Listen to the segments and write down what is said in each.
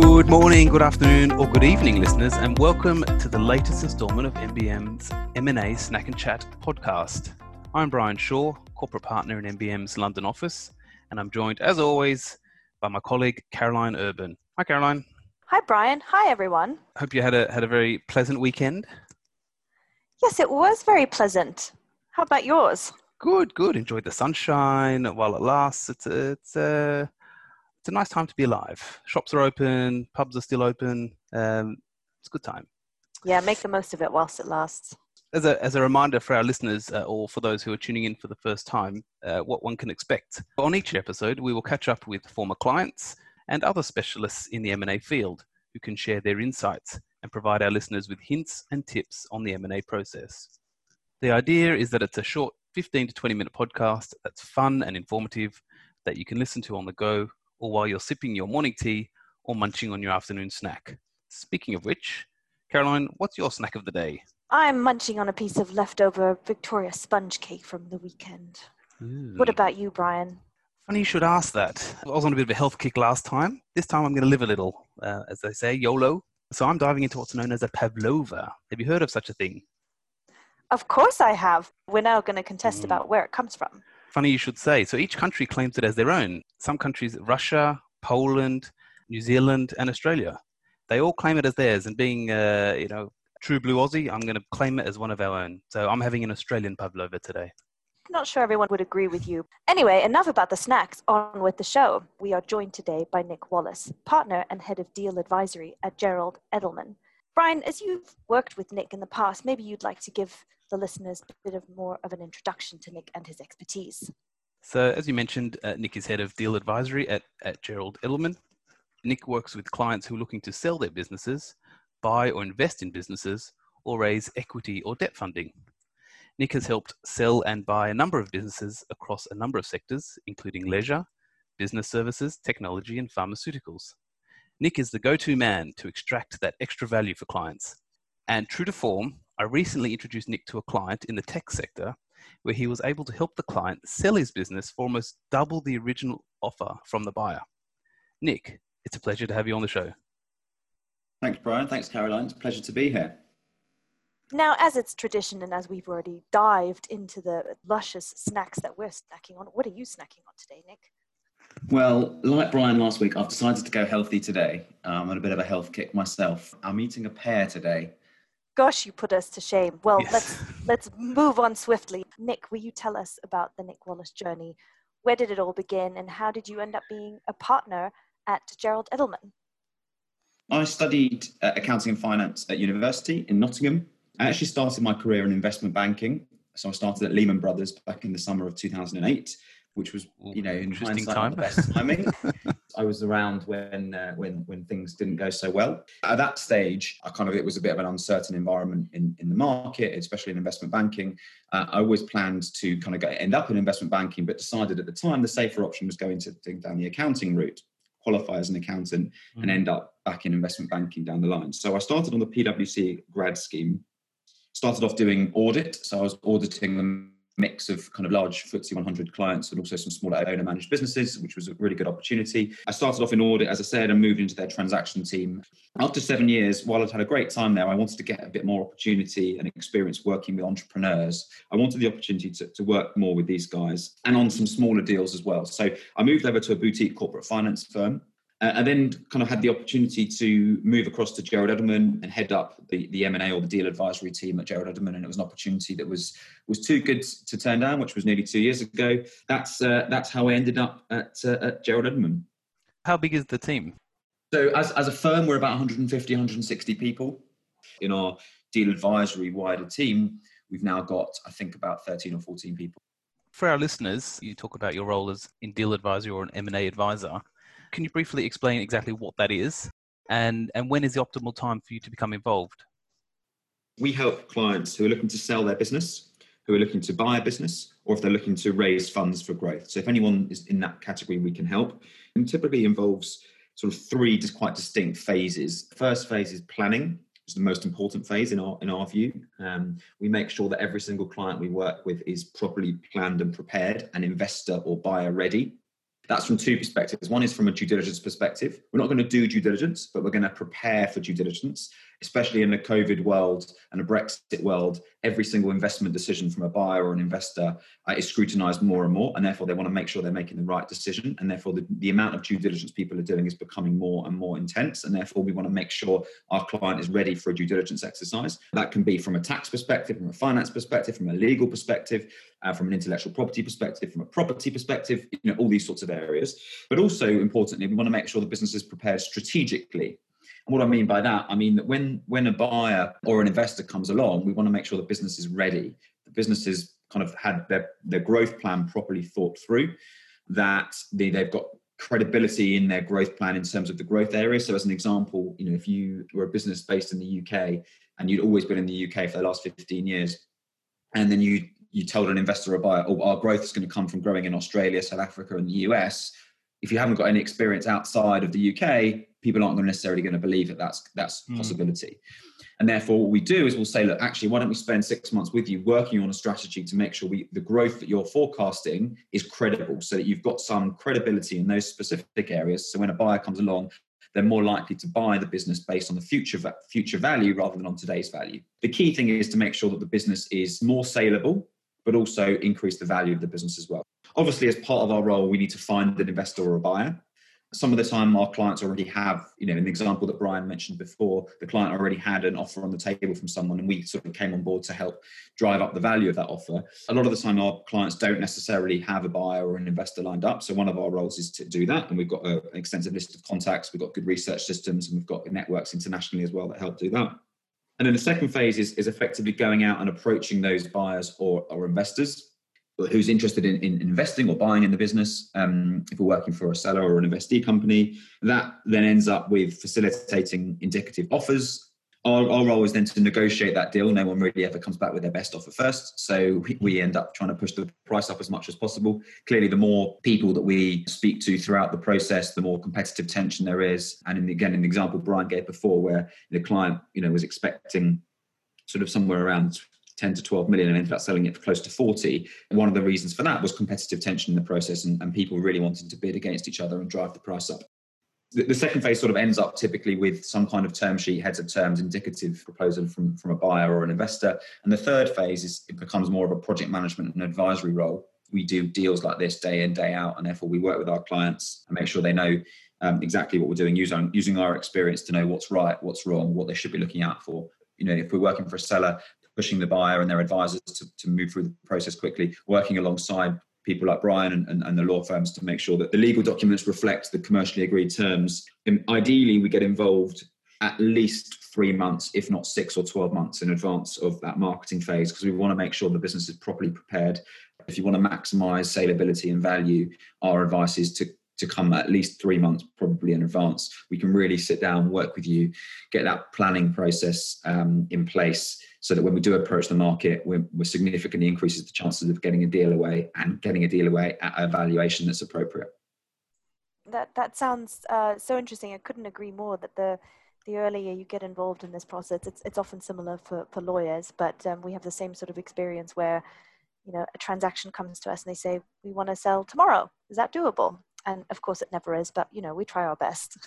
Good morning, good afternoon, or good evening, listeners, and welcome to the latest instalment of MBM's M&A Snack and Chat podcast. I'm Brian Shaw, corporate partner in MBM's London office, and I'm joined, as always, by my colleague Caroline Urban. Hi, Caroline. Hi, Brian. Hi, everyone. Hope you had a very pleasant weekend. Yes, it was very pleasant. How about yours? Good. Enjoyed the sunshine while it lasts. It's a nice time to be alive. Shops are open, pubs are still open. It's a good time. Yeah, make the most of it whilst it lasts. As a reminder for our listeners, or for those who are tuning in for the first time, what one can expect. On each episode, we will catch up with former clients and other specialists in the M&A field who can share their insights and provide our listeners with hints and tips on the M&A process. The idea is that it's a short 15 to 20-minute podcast that's fun and informative that you can listen to on the go or while you're sipping your morning tea or munching on your afternoon snack. Speaking of which, Caroline, what's your snack of the day? I'm munching on a piece of leftover Victoria sponge cake from the weekend. Ooh. What about you, Brian? Funny you should ask that. I was on a bit of a health kick last time. This time I'm going to live a little, as they say, YOLO. So I'm diving into what's known as a pavlova. Have you heard of such a thing? Of course I have. We're now going to contest about where it comes from. Funny you should say. So each country claims it as their own. Some countries, Russia, Poland, New Zealand, and Australia, they all claim it as theirs. And being, true blue Aussie, I'm going to claim it as one of our own. So I'm having an Australian pavlova today. Not sure everyone would agree with you. Anyway, enough about the snacks. On with the show. We are joined today by Nick Wallace, partner and head of deal advisory at Gerald Edelman. Brian, as you've worked with Nick in the past, maybe you'd like to give the listeners a bit of more of an introduction to Nick and his expertise. So as you mentioned, Nick is head of deal advisory at Gerald Edelman. Nick works with clients who are looking to sell their businesses, buy or invest in businesses, or raise equity or debt funding. Nick has helped sell and buy a number of businesses across a number of sectors, including leisure, business services, technology, and pharmaceuticals. Nick is the go-to man to extract that extra value for clients. And true to form, I recently introduced Nick to a client in the tech sector where he was able to help the client sell his business for almost double the original offer from the buyer. Nick, it's a pleasure to have you on the show. Thanks, Brian. Thanks, Caroline. It's a pleasure to be here. Now, as it's tradition and as we've already dived into the luscious snacks that we're snacking on, what are you snacking on today, Nick? Well, like Brian last week, I've decided to go healthy today. I'm on a bit of a health kick myself. I'm eating a pear today. Gosh, you put us to shame. Well, yes. Let's move on swiftly. Nick, will you tell us about the Nick Wallace journey? Where did it all begin and how did you end up being a partner at Gerald Edelman? I studied accounting and finance at university in Nottingham. I actually started my career in investment banking. So I started at Lehman Brothers back in the summer of 2008, which was, in hindsight, the best timing. I was around when things didn't go so well. At that stage, it was a bit of an uncertain environment in the market, especially in investment banking. I always planned to end up in investment banking, but decided at the time the safer option was going to dig down the accounting route, qualify as an accountant, and end up back in investment banking down the line. So I started on the PwC grad scheme. Started off doing audit, so I was auditing a mix of large FTSE 100 clients and also some smaller owner-managed businesses, which was a really good opportunity. I started off in audit, as I said, and moved into their transaction team. After 7 years, while I'd had a great time there, I wanted to get a bit more opportunity and experience working with entrepreneurs. I wanted the opportunity to work more with these guys and on some smaller deals as well. So I moved over to a boutique corporate finance firm. And then had the opportunity to move across to Gerald Edelman and head up the M&A or the deal advisory team at Gerald Edelman. And it was an opportunity that was too good to turn down, which was nearly 2 years ago. That's how I ended up at Gerald Edelman. How big is the team? So as a firm, we're about 150, 160 people. In our deal advisory wider team, we've now got, I think, about 13 or 14 people. For our listeners, you talk about your role as in deal advisory or an M&A advisor. Can you briefly explain exactly what that is and when is the optimal time for you to become involved? We help clients who are looking to sell their business, who are looking to buy a business, or if they're looking to raise funds for growth. So if anyone is in that category, we can help. And typically involves three quite distinct phases. First phase is planning, which is the most important phase in our view. We make sure that every single client we work with is properly planned and prepared and investor or buyer ready. That's from two perspectives. One is from a due diligence perspective. We're not going to do due diligence, but we're going to prepare for due diligence, especially in a COVID world and a Brexit world. Every single investment decision from a buyer or an investor is scrutinized more and more, and therefore they want to make sure they're making the right decision. And therefore the amount of due diligence people are doing is becoming more and more intense. And therefore we want to make sure our client is ready for a due diligence exercise. That can be from a tax perspective, from a finance perspective, from a legal perspective, from an intellectual property perspective, from a property perspective, you know, all these sorts of areas. But also importantly, we want to make sure the business is prepared strategically. And what I mean by that, I mean that when a buyer or an investor comes along, we want to make sure the business is ready. The business has kind of had their growth plan properly thought through, that they've got credibility in their growth plan in terms of the growth area. So as an example, you know, if you were a business based in the UK and you'd always been in the UK for the last 15 years, and then you told an investor or buyer, oh, our growth is going to come from growing in Australia, South Africa and the US. If you haven't got any experience outside of the UK, people aren't necessarily going to believe that that's a possibility. And therefore what we do is we'll say, look, actually, why don't we spend 6 months with you working on a strategy to make sure the growth that you're forecasting is credible, so that you've got some credibility in those specific areas. So when a buyer comes along, they're more likely to buy the business based on the future value rather than on today's value. The key thing is to make sure that the business is more saleable, but also increase the value of the business as well. Obviously, as part of our role, we need to find an investor or a buyer. Some of the time our clients already have, you know, in the example that Brian mentioned before, the client already had an offer on the table from someone and we sort of came on board to help drive up the value of that offer. A lot of the time our clients don't necessarily have a buyer or an investor lined up. So one of our roles is to do that. And we've got an extensive list of contacts. We've got good research systems and we've got networks internationally as well that help do that. And then the second phase is effectively going out and approaching those buyers or investors who's interested in investing or buying in the business. If we're working for a seller or an investee company, that then ends up with facilitating indicative offers. Our role is then to negotiate that deal. No one really ever comes back with their best offer first. So we end up trying to push the price up as much as possible. Clearly, the more people that we speak to throughout the process, the more competitive tension there is. And in the example Brian gave before, where the client, you know, was expecting sort of somewhere around 10 to 12 million and ended up selling it for close to 40. And one of the reasons for that was competitive tension in the process and people really wanting to bid against each other and drive the price up. The second phase sort of ends up typically with some kind of term sheet, heads of terms, indicative proposal from a buyer or an investor. And the third phase becomes more of a project management and advisory role. We do deals like this day in, day out, and therefore we work with our clients and make sure they know exactly what we're doing, using our experience to know what's right, what's wrong, what they should be looking out for. You know, if we're working for a seller, pushing the buyer and their advisors to move through the process quickly, working alongside people like Brian and the law firms to make sure that the legal documents reflect the commercially agreed terms. And ideally, we get involved at least 3 months, if not 6 or 12 months in advance of that marketing phase, because we want to make sure the business is properly prepared. If you want to maximize saleability and value, our advice is to come at least 3 months, probably in advance. We can really sit down, work with you, get that planning process in place, so that when we do approach the market, we're significantly increases the chances of getting a deal away at a valuation that's appropriate. That sounds so interesting. I couldn't agree more that the earlier you get involved in this process, it's often similar for lawyers, but we have the same sort of experience where, you know, a transaction comes to us and they say, we want to sell tomorrow. Is that doable? And of course it never is, but you know, we try our best.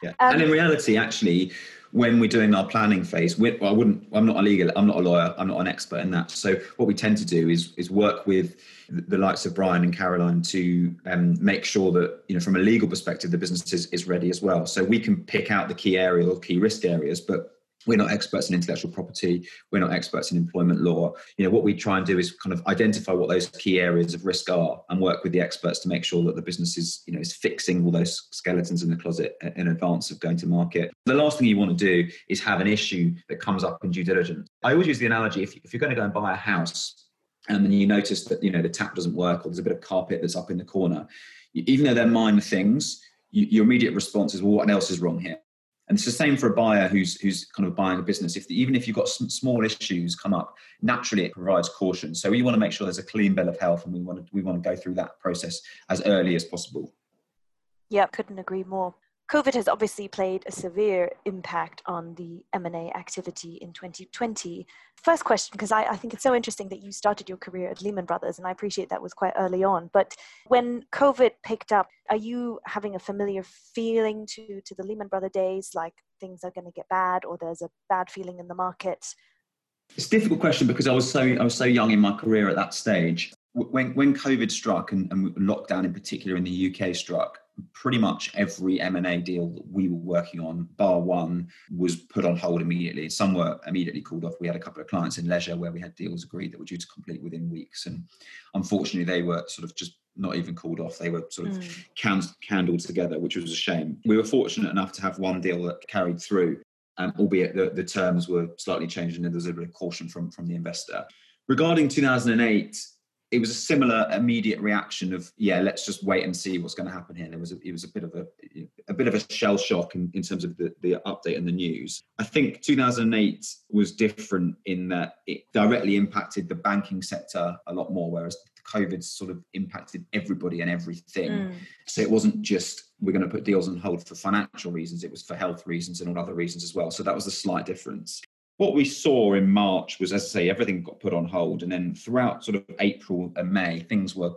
Yeah. And in reality, actually, when we're doing our planning phase, I'm not a lawyer, I'm not an expert in that. So what we tend to do is work with the likes of Brian and Caroline to make sure that, you know, from a legal perspective, the business is ready as well. So we can pick out the key area or key risk areas, but we're not experts in intellectual property. We're not experts in employment law. You know, what we try and do is kind of identify what those key areas of risk are and work with the experts to make sure that the business is, you know, is fixing all those skeletons in the closet in advance of going to market. The last thing you want to do is have an issue that comes up in due diligence. I always use the analogy, if you're going to go and buy a house and then you notice that, you know, the tap doesn't work or there's a bit of carpet that's up in the corner, even though they're minor things, your immediate response is, well, what else is wrong here? And it's the same for a buyer who's kind of buying a business. Even if you've got some small issues come up, naturally it provides caution. So we want to make sure there's a clean bill of health, and we want to go through that process as early as possible. Yeah, couldn't agree more. COVID has obviously played a severe impact on the M&A activity in 2020. First question, because I think it's so interesting that you started your career at Lehman Brothers, and I appreciate that was quite early on. But when COVID picked up, are you having a familiar feeling to the Lehman Brothers days, like things are going to get bad or there's a bad feeling in the market? It's a difficult question because I was so young in my career at that stage. When COVID struck and lockdown in particular in the UK struck, pretty much every M&A deal that we were working on, bar one, was put on hold immediately. Some were immediately called off. We had a couple of clients in leisure where we had deals agreed that were due to complete within weeks. And unfortunately, they were sort of just not even called off. They were sort of candled together, which was a shame. We were fortunate enough to have one deal that carried through, albeit the terms were slightly changed and there was a bit of caution from the investor. Regarding 2008, it was a similar immediate reaction of, yeah, let's just wait and see what's going to happen here. It was a bit of a shell shock in terms of the update and the news. I think 2008 was different in that it directly impacted the banking sector a lot more, whereas COVID sort of impacted everybody and everything. So it wasn't just we're going to put deals on hold for financial reasons. It was for health reasons and all other reasons as well. So that was the slight difference. What we saw in March was, as I say, everything got put on hold. And then throughout sort of April and May, things were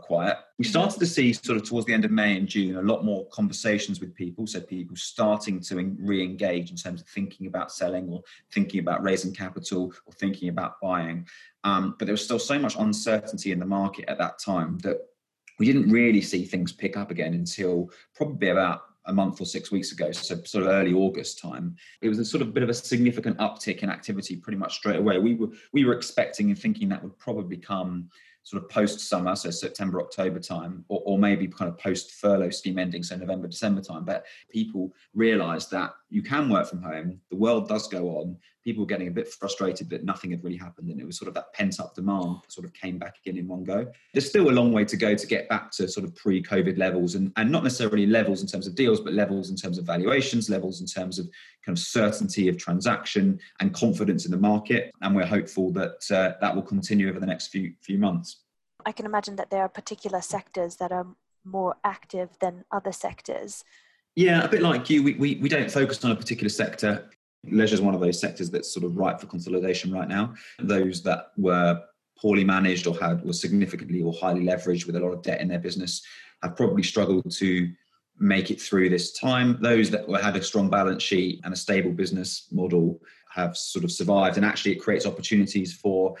quiet. We started to see sort of towards the end of May and June, a lot more conversations with people. So people starting to re-engage in terms of thinking about selling or thinking about raising capital or thinking about buying. But there was still so much uncertainty in the market at that time that we didn't really see things pick up again until probably about a month or 6 weeks ago, so sort of early August time. It was a sort of bit of a significant uptick in activity pretty much straight away. We were expecting and thinking that would probably come sort of post-summer, so September, October time, or maybe kind of post-furlough scheme ending, so November, December time. But people realised that you can work from home, the world does go on, people were getting a bit frustrated that nothing had really happened, and it was sort of that pent-up demand that sort of came back again in one go. There's still a long way to go to get back to sort of pre-COVID levels, and not necessarily levels in terms of deals, but levels in terms of valuations, levels in terms of kind of certainty of transaction and confidence in the market. And we're hopeful that that will continue over the next few months. I can imagine that there are particular sectors that are more active than other sectors. Yeah, a bit like you, we don't focus on a particular sector. Leisure is one of those sectors that's sort of ripe for consolidation right now. Those that were poorly managed or were significantly or highly leveraged with a lot of debt in their business have probably struggled to make it through this time. Those that had a strong balance sheet and a stable business model have sort of survived, and actually it creates opportunities for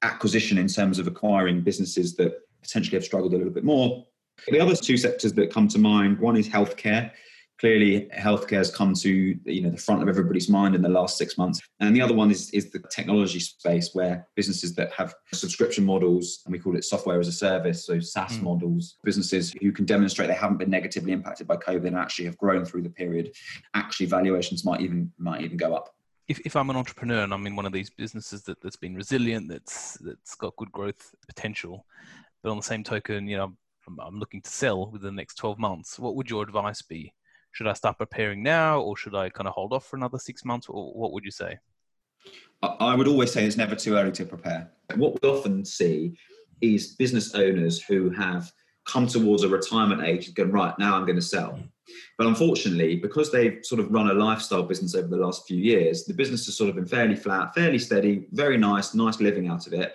acquisition in terms of acquiring businesses that potentially have struggled a little bit more. The other two sectors that come to mind, one is healthcare. Clearly, healthcare has come to the front of everybody's mind in the last 6 months. And the other one is the technology space, where businesses that have subscription models, and we call it software as a service, so SaaS models, businesses who can demonstrate they haven't been negatively impacted by COVID and actually have grown through the period. Actually, valuations might even go up. If I'm an entrepreneur and I'm in one of these businesses that's been resilient, that's got good growth potential, but on the same token, I'm looking to sell within the next 12 months, what would your advice be? Should I start preparing now, or should I kind of hold off for another 6 months? Or what would you say? I would always say it's never too early to prepare. What we often see is business owners who have come towards a retirement age and go, right, now I'm going to sell. But unfortunately, because they've sort of run a lifestyle business over the last few years, the business has sort of been fairly flat, fairly steady, very nice living out of it.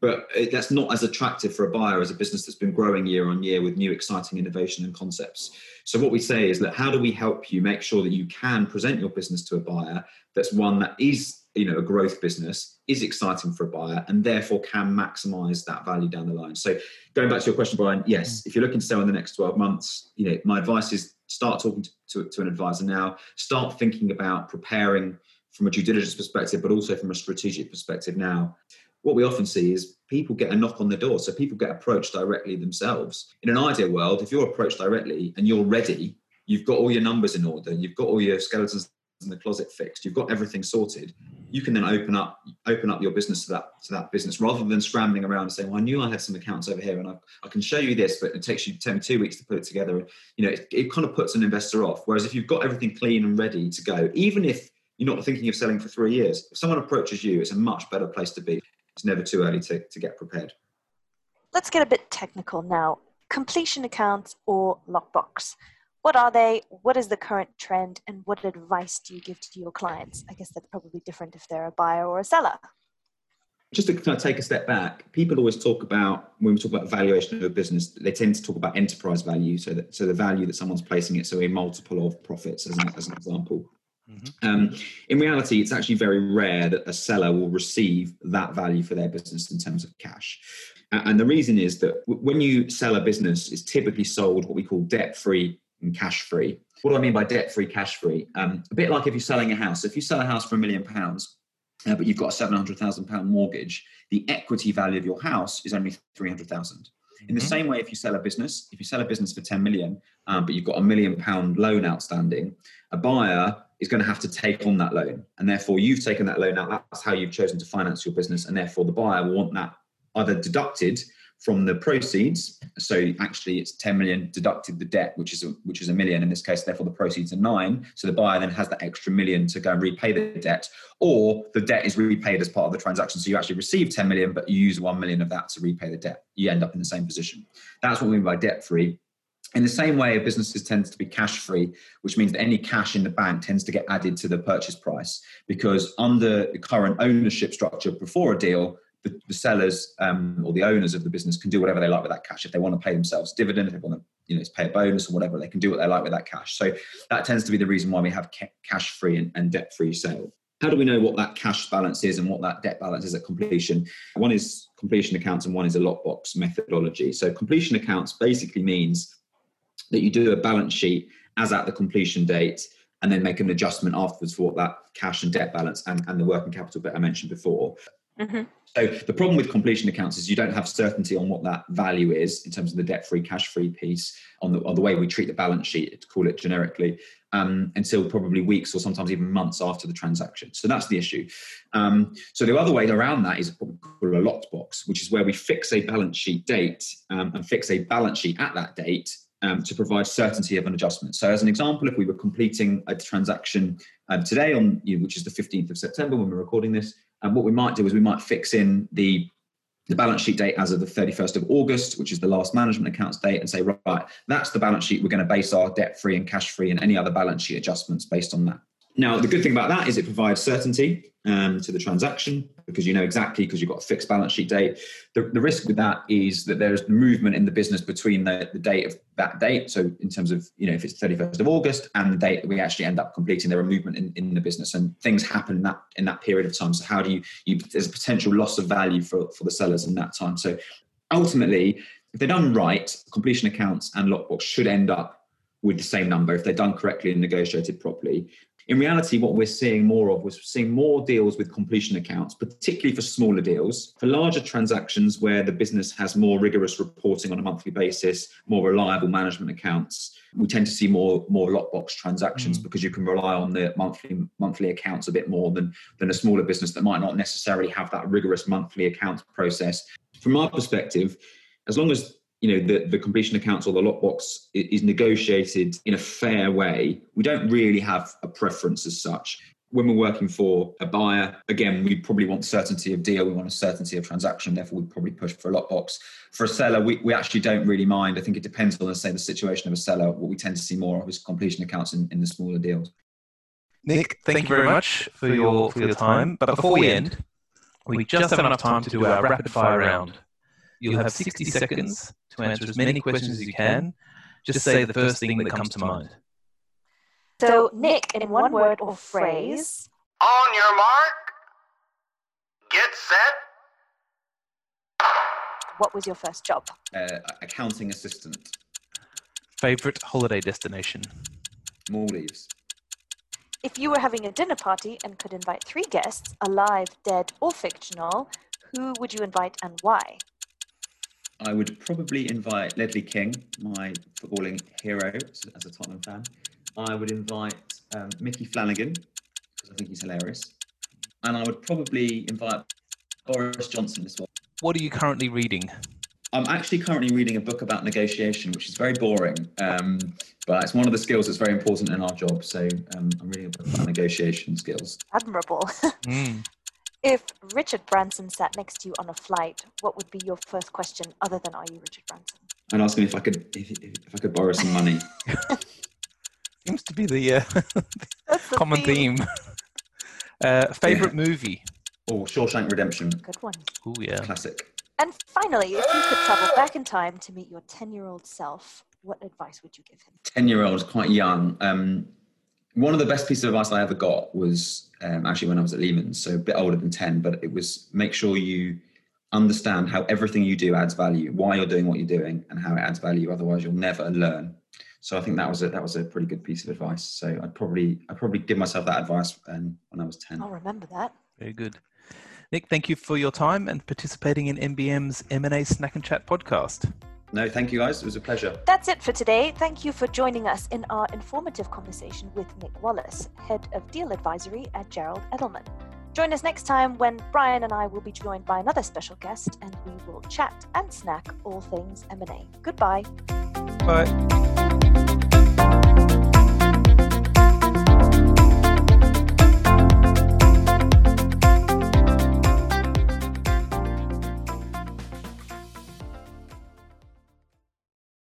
But that's not as attractive for a buyer as a business that's been growing year on year with new exciting innovation and concepts. So what we say is that how do we help you make sure that you can present your business to a buyer that's one that is, a growth business, is exciting for a buyer, and therefore can maximize that value down the line. So going back to your question, Brian, yes, if you're looking to sell in the next 12 months, my advice is start talking to an advisor now, start thinking about preparing from a due diligence perspective, but also from a strategic perspective now. What we often see is people get a knock on the door. So people get approached directly themselves. In an ideal world, if you're approached directly and you're ready, you've got all your numbers in order, you've got all your skeletons in the closet fixed, you've got everything sorted, you can then open up your business to that business, rather than scrambling around and saying, well, I knew I had some accounts over here and I can show you this, but it takes me 2 weeks to put it together. And, it kind of puts an investor off. Whereas if you've got everything clean and ready to go, even if you're not thinking of selling for 3 years, if someone approaches you, it's a much better place to be. It's never too early to get prepared. Let's get a bit technical now. Completion accounts or lockbox. What are they? What is the current trend? And what advice do you give to your clients? I guess that's probably different if they're a buyer or a seller. Just to kind of take a step back, people always talk about, when we talk about valuation of a business, they tend to talk about enterprise value, so the value that someone's placing it, so a multiple of profits as an example. Mm-hmm. In reality, it's actually very rare that a seller will receive that value for their business in terms of cash. And the reason is that when you sell a business, it's typically sold what we call debt-free and cash-free. What do I mean by debt-free, cash-free? A bit like if you're selling a house. If you sell a house for £1 million, but you've got a £700,000 mortgage, the equity value of your house is only £300,000. In the same way, if you sell a business for 10 million, but you've got £1 million loan outstanding, a buyer is going to have to take on that loan. And therefore, you've taken that loan out. That's how you've chosen to finance your business. And therefore, the buyer will want that either deducted from the proceeds. So actually, it's 10 million deducted the debt, which is £1 million in this case. Therefore, the proceeds are 9. So the buyer then has that extra £1 million to go and repay the debt, or the debt is repaid as part of the transaction. So you actually receive 10 million, but you use 1 million of that to repay the debt. You end up in the same position. That's what we mean by debt-free. In the same way, businesses tend to be cash-free, which means that any cash in the bank tends to get added to the purchase price, because under the current ownership structure before a deal, the sellers or the owners of the business can do whatever they like with that cash. If they want to pay themselves dividend, if they want to pay a bonus or whatever, they can do what they like with that cash. So that tends to be the reason why we have cash-free and debt-free sale. How do we know what that cash balance is and what that debt balance is at completion? One is completion accounts and one is a lockbox methodology. So completion accounts basically means that you do a balance sheet as at the completion date and then make an adjustment afterwards for what that cash and debt balance and the working capital bit I mentioned before. Mm-hmm. So the problem with completion accounts is you don't have certainty on what that value is in terms of the debt-free, cash-free piece on the way we treat the balance sheet, to call it generically, until probably weeks or sometimes even months after the transaction. So that's the issue. So the other way around that is what we call a locked box, which is where we fix a balance sheet date and fix a balance sheet at that date to provide certainty of an adjustment. So as an example, if we were completing a transaction today, which is the 15th of September when we're recording this, and what we might do is we might fix in the balance sheet date as of the 31st of August, which is the last management accounts date, and say, right, that's the balance sheet. We're going to base our debt-free and cash-free and any other balance sheet adjustments based on that. Now, the good thing about that is it provides certainty to the transaction, because you know exactly, because you've got a fixed balance sheet date. The risk with that is that there's movement in the business between the date of that date. So in terms of, if it's 31st of August and the date that we actually end up completing, there are movement in the business and things happen in that period of time. So how do you there's a potential loss of value for the sellers in that time. So ultimately, if they're done right, completion accounts and lockbox should end up with the same number if they're done correctly and negotiated properly. In reality, what we're seeing more of was seeing more deals with completion accounts, particularly for smaller deals. For larger transactions where the business has more rigorous reporting on a monthly basis, more reliable management accounts, we tend to see more lockbox transactions because you can rely on the monthly accounts a bit more than a smaller business that might not necessarily have that rigorous monthly accounts process. From our perspective, as long as the completion accounts or the lockbox is negotiated in a fair way, we don't really have a preference as such. When we're working for a buyer, again, we probably want certainty of deal. We want a certainty of transaction. Therefore, we probably push for a lockbox. For a seller, we actually don't really mind. I think it depends on, let's say, the situation of a seller. What we tend to see more of is completion accounts in the smaller deals. Nick, thank you very much for your time. But before we end, we just have enough time to do our rapid fire round. You'll have 60 seconds to answer as many questions as you can. Just say the first thing that comes to mind. So, Nick, in one word or phrase. On your mark, get set. What was your first job? Accounting assistant. Favorite holiday destination? Maldives. If you were having a dinner party and could invite 3 guests, alive, dead, or fictional, who would you invite and why? I would probably invite Ledley King, my footballing hero as a Tottenham fan. I would invite Mickey Flanagan, because I think he's hilarious. And I would probably invite Boris Johnson as well. What are you currently reading? I'm actually currently reading a book about negotiation, which is very boring, but it's one of the skills that's very important in our job. So I'm reading a book about negotiation skills. Admirable. If Richard Branson sat next to you on a flight, what would be your first question other than, are you Richard Branson? I'd ask him if I could borrow some money. Seems to be the common theme. Favorite movie? Oh, Shawshank Redemption. Good one. Oh, yeah. Classic. And finally, if you could travel back in time to meet your 10-year-old self, what advice would you give him? 10-year-old, quite young. One of the best pieces of advice I ever got was actually when I was at Lehman, so a bit older than 10, but it was make sure you understand how everything you do adds value, why you're doing what you're doing and how it adds value. Otherwise, you'll never learn. So I think that was a pretty good piece of advice. So I'd probably give myself that advice when I was 10. I'll remember that. Very good. Nick, thank you for your time and participating in MBM's M&A Snack and Chat podcast. No, thank you guys. It was a pleasure. That's it for today. Thank you for joining us in our informative conversation with Nick Wallace, Head of Deal Advisory at Gerald Edelman. Join us next time when Brian and I will be joined by another special guest and we will chat and snack all things M&A. Goodbye. Bye.